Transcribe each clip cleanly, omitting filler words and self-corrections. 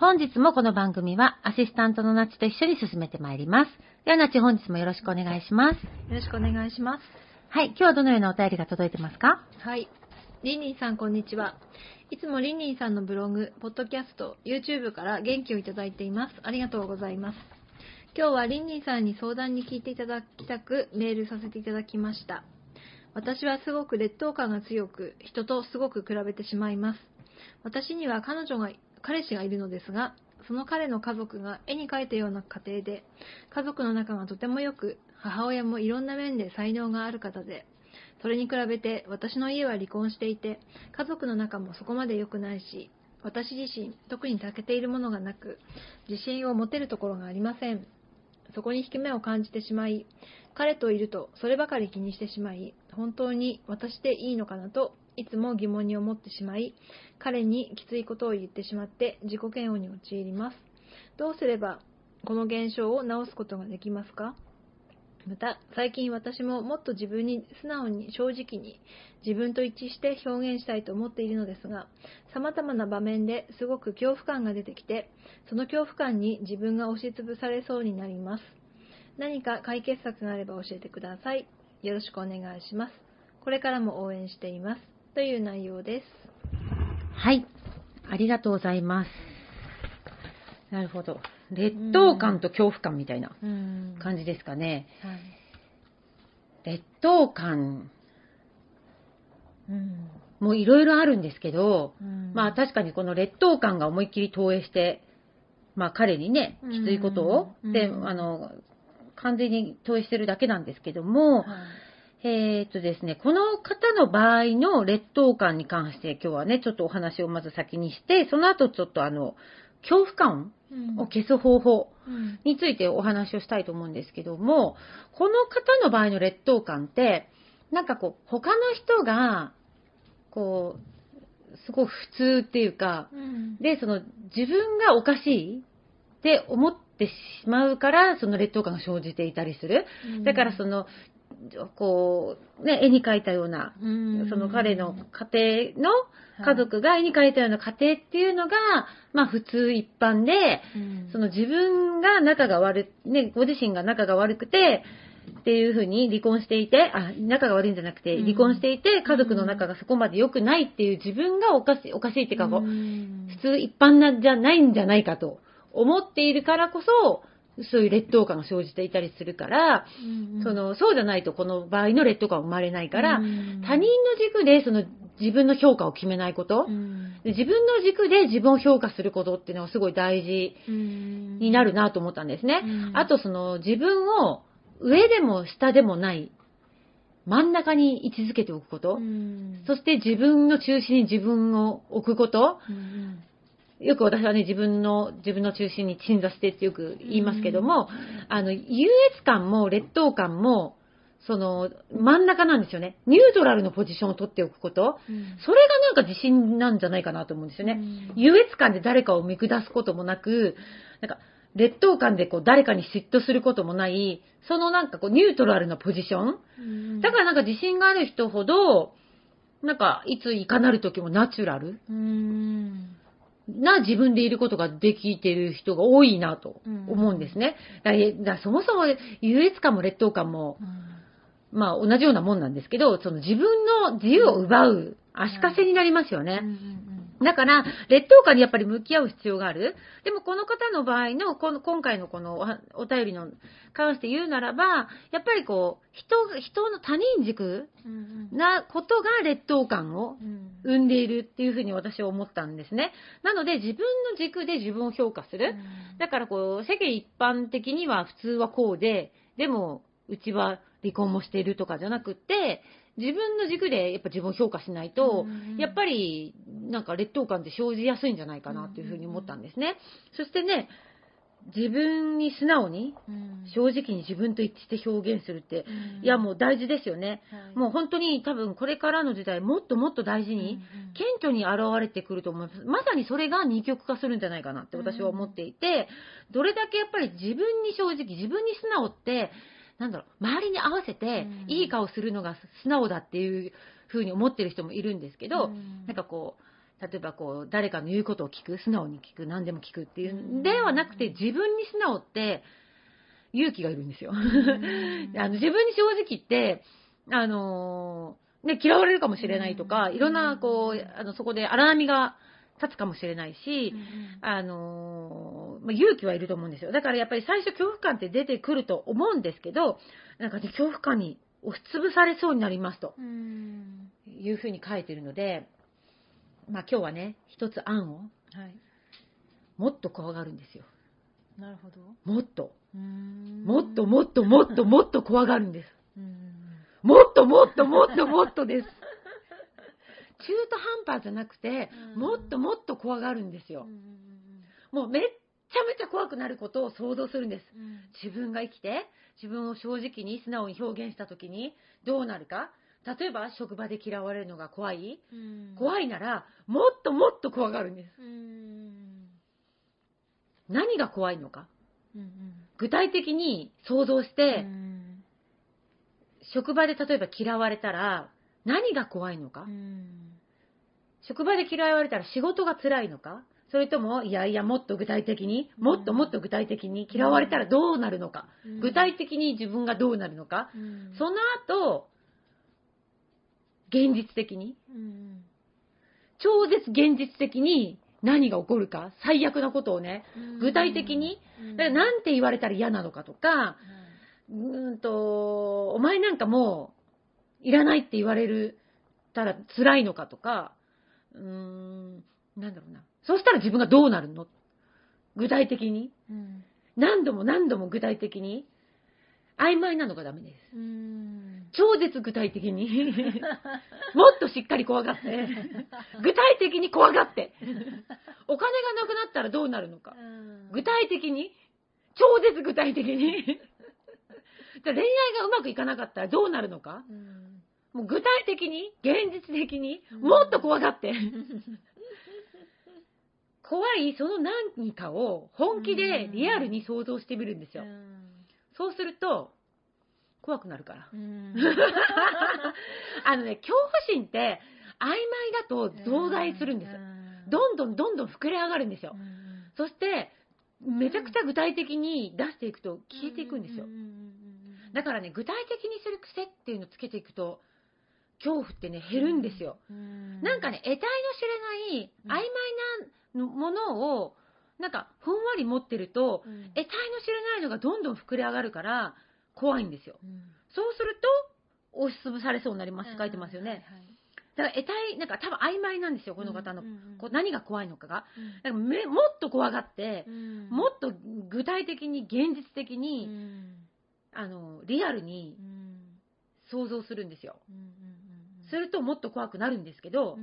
本日もこの番組はアシスタントのなちと一緒に進めてまいります。ではなち、本日もよろしくお願いします。よろしくお願いします。はい、今日はどのようなお便りが届いてますか？はい、リンリンさんこんにちは。いつもリンリンさんのブログ、ポッドキャスト、YouTube から元気をいただいています。ありがとうございます。今日はリンリンさんに相談に聞いていただきたくメールさせていただきました。私はすごく劣等感が強く、人とすごく比べてしまいます。私には彼氏がいるのですが、その彼の家族が絵に描いたような家庭で、家族の仲がとても良く、母親もいろんな面で才能がある方で、それに比べて私の家は離婚していて、家族の仲もそこまで良くないし、私自身、特に欠けているものがなく、自信を持てるところがありません。そこに引け目を感じてしまい、彼といるとそればかり気にしてしまい、本当に私でいいのかなと、いつも疑問に思ってしまい、彼にきついことを言ってしまって自己嫌悪に陥ります。どうすればこの現象を直すことができますか？また、最近私ももっと自分に素直に正直に自分と一致して表現したいと思っているのですが、様々な場面ですごく恐怖感が出てきて、その恐怖感に自分が押しつぶされそうになります。何か解決策があれば教えてください。よろしくお願いします。これからも応援しています。という内容です。はい、ありがとうございます。なるほど。劣等感と恐怖感みたいな感じですかね。はい、劣等感、もういろいろあるんですけど、まあ確かにこの劣等感が思いっきり投影して、まあ彼にね、きついことを、で、完全に投影してるだけなんですけども、はい、ですね、この方の場合の劣等感に関して今日はね、ちょっとお話をまず先にして、その後ちょっと恐怖感を消す方法についてお話をしたいと思うんですけども、この方の場合の劣等感って、なんかこう、他の人が、こう、すごい普通っていうか、で、その自分がおかしいって思ってしまうから、その劣等感が生じていたりする。だからその、こうね、絵に描いたような、その彼の家庭の家族が絵に描いたような家庭っていうのが、まあ普通一般で、その自分が仲が悪い、ね、ご自身が仲が悪くて、っていうふうに離婚していて、仲が悪いんじゃなくて、離婚していて、家族の仲がそこまで良くないっていう自分がおかしいっていうか、普通一般なんじゃないんじゃないかと思っているからこそ、そういう劣等感が生じていたりするから、そうじゃないとこの場合の劣等感は生まれないから、他人の軸でその自分の評価を決めないこと、自分の軸で自分を評価することっていうのがすごい大事になるなと思ったんですね。あとその自分を上でも下でもない真ん中に位置づけておくこと、そして自分の中心に自分を置くこと、よく私はね、自分の中心に鎮座してってよく言いますけども、優越感も劣等感も、その、真ん中なんですよね。ニュートラルのポジションを取っておくこと。それがなんか自信なんじゃないかなと思うんですよね。優越感で誰かを見下すこともなく、なんか、劣等感でこう誰かに嫉妬することもない、そのなんかこうニュートラルなポジション、うん、だからなんか自信がある人ほど、なんかいついかなる時もナチュラル、な自分でいることができている人が多いなと思うんですね。だそもそも優越感も劣等感も、まあ同じようなもんなんですけど、その自分の自由を奪う足かせになりますよね。だから、劣等感にやっぱり向き合う必要がある。でもこの方の場合の、今回のこのお便りの関して言うならば、やっぱりこう、人の他人軸なことが劣等感を生んでいるっていうふうに私は思ったんですね。なので自分の軸で自分を評価する。だからこう、世間一般的には普通はこうで、でもうちは離婚もしているとかじゃなくて、自分の軸でやっぱ自分を評価しないと、やっぱりなんか劣等感って生じやすいんじゃないかなというふうに思ったんですね。そしてね、自分に素直に、正直に自分と一致して表現するって、いやもう大事ですよね。もう本当に多分これからの時代、もっともっと大事に、顕著に現れてくると思います。まさにそれが二極化するんじゃないかなって私は思っていて、どれだけやっぱり自分に正直、自分に素直って、なんだろう、周りに合わせていい顔するのが素直だっていう風に思ってる人もいるんですけど、なんかこう例えばこう誰かの言うことを聞く、素直に聞く、何でも聞くっていうんではなくて、自分に素直って勇気がいるんですよ。自分に正直って嫌われるかもしれないとか、いろんなこうそこで荒波が立つかもしれないし、勇気はいると思うんですよ。だからやっぱり最初恐怖感って出てくると思うんですけど、なんかね、恐怖感に押しつぶされそうになりますというふうに書いてるので、まあ今日はね、一つ案を、もっと怖がるんですよ。なるほど。もっと怖がるんです。もっとです。中途半端じゃなくて、もっともっと怖がるんですよ。もうめちゃめちゃ怖くなることを想像するんです。自分が生きて、自分を正直に素直に表現したときにどうなるか。例えば職場で嫌われるのが怖い、怖いならもっともっと怖がるんです。何が怖いのか、具体的に想像して、職場で例えば嫌われたら何が怖いのか、職場で嫌われたら仕事が辛いのか、それとも、もっと具体的に、もっと具体的に嫌われたらどうなるのか、具体的に自分がどうなるのか、その後、現実的に、超絶現実的に何が起こるか、最悪なことをね、具体的に、だからなんて言われたら嫌なのかとか、お前なんかもう、いらないって言われたら辛いのかとか、なんだろうな。そうしたら自分がどうなるの？具体的に、何度も具体的に、曖昧なのがダメです。超絶具体的にもっとしっかり怖がって具体的に怖がってお金がなくなったらどうなるのか、具体的に、超絶具体的に恋愛がうまくいかなかったらどうなるのか、もう具体的に、現実的に、もっと怖がって怖いその何かを本気でリアルに想像してみるんですよ。そうすると怖くなるから恐怖心って曖昧だと増大するんです。どんどん膨れ上がるんですよ。そしてめちゃくちゃ具体的に出していくと消えていくんですよ。だからね、具体的にする癖っていうのをつけていくと恐怖ってね、減るんですよ。なんかね、得体の知れない曖昧なものをなんかふんわり持ってると、得体の知れないのがどんどん膨れ上がるから怖いんですよ。そうすると押しつぶされそうになります。書いてますよね。だから得体、なんか多分曖昧なんですよ、この方の、何が怖いのかが。だからもっと怖がって、もっと具体的に、現実的に、リアルに想像するんですよ。するともっと怖くなるんですけど、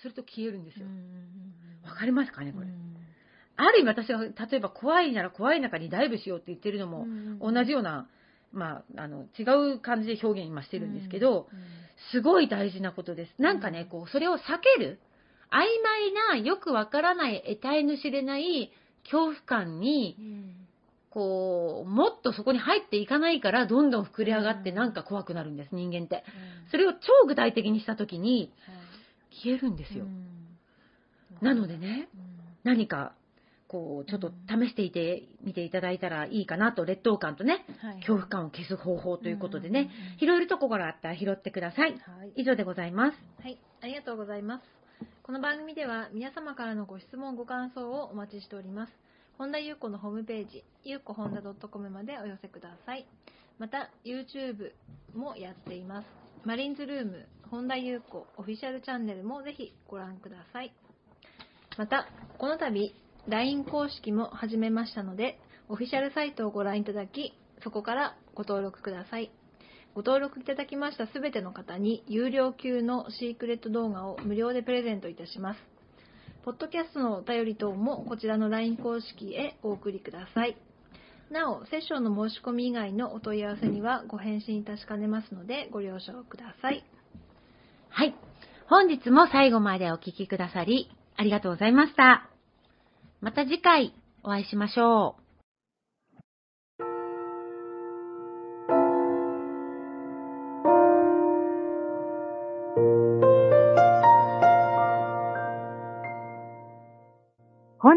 すると消えるんですよ。わかりますかね、これ。ある意味私が例えば怖いなら怖い中にダイブしようって言ってるのも同じような、違う感じで表現今してるんですけど、すごい大事なことです。なんかね、こうそれを避ける、曖昧なよくわからない得体の知れない恐怖感に、こうもっとそこに入っていかないからどんどん膨れ上がってなんか怖くなるんです人間って。それを超具体的にしたときに消えるんですよ。なのでね、何かこうちょっと試してみていただいたらいいかなと、劣等感とね、恐怖感を消す方法ということでね、拾えるところがあったら拾ってください。以上でございます。はい、ありがとうございます。この番組では皆様からのご質問ご感想をお待ちしております。本田裕子のホームページ、ゆうこほんだ .com までお寄せください。また YouTube もやっています。マリンズルーム本田裕子オフィシャルチャンネルもぜひご覧ください。またこの度 LINE 公式も始めましたので、オフィシャルサイトをご覧いただき、そこからご登録ください。ご登録いただきましたすべての方に有料級のシークレット動画を無料でプレゼントいたします。ポッドキャストのお便り等もこちらの LINE 公式へお送りください。なお、セッションの申し込み以外のお問い合わせにはご返信いたしかねますのでご了承ください。はい、本日も最後までお聞きくださりありがとうございました。また次回お会いしましょう。本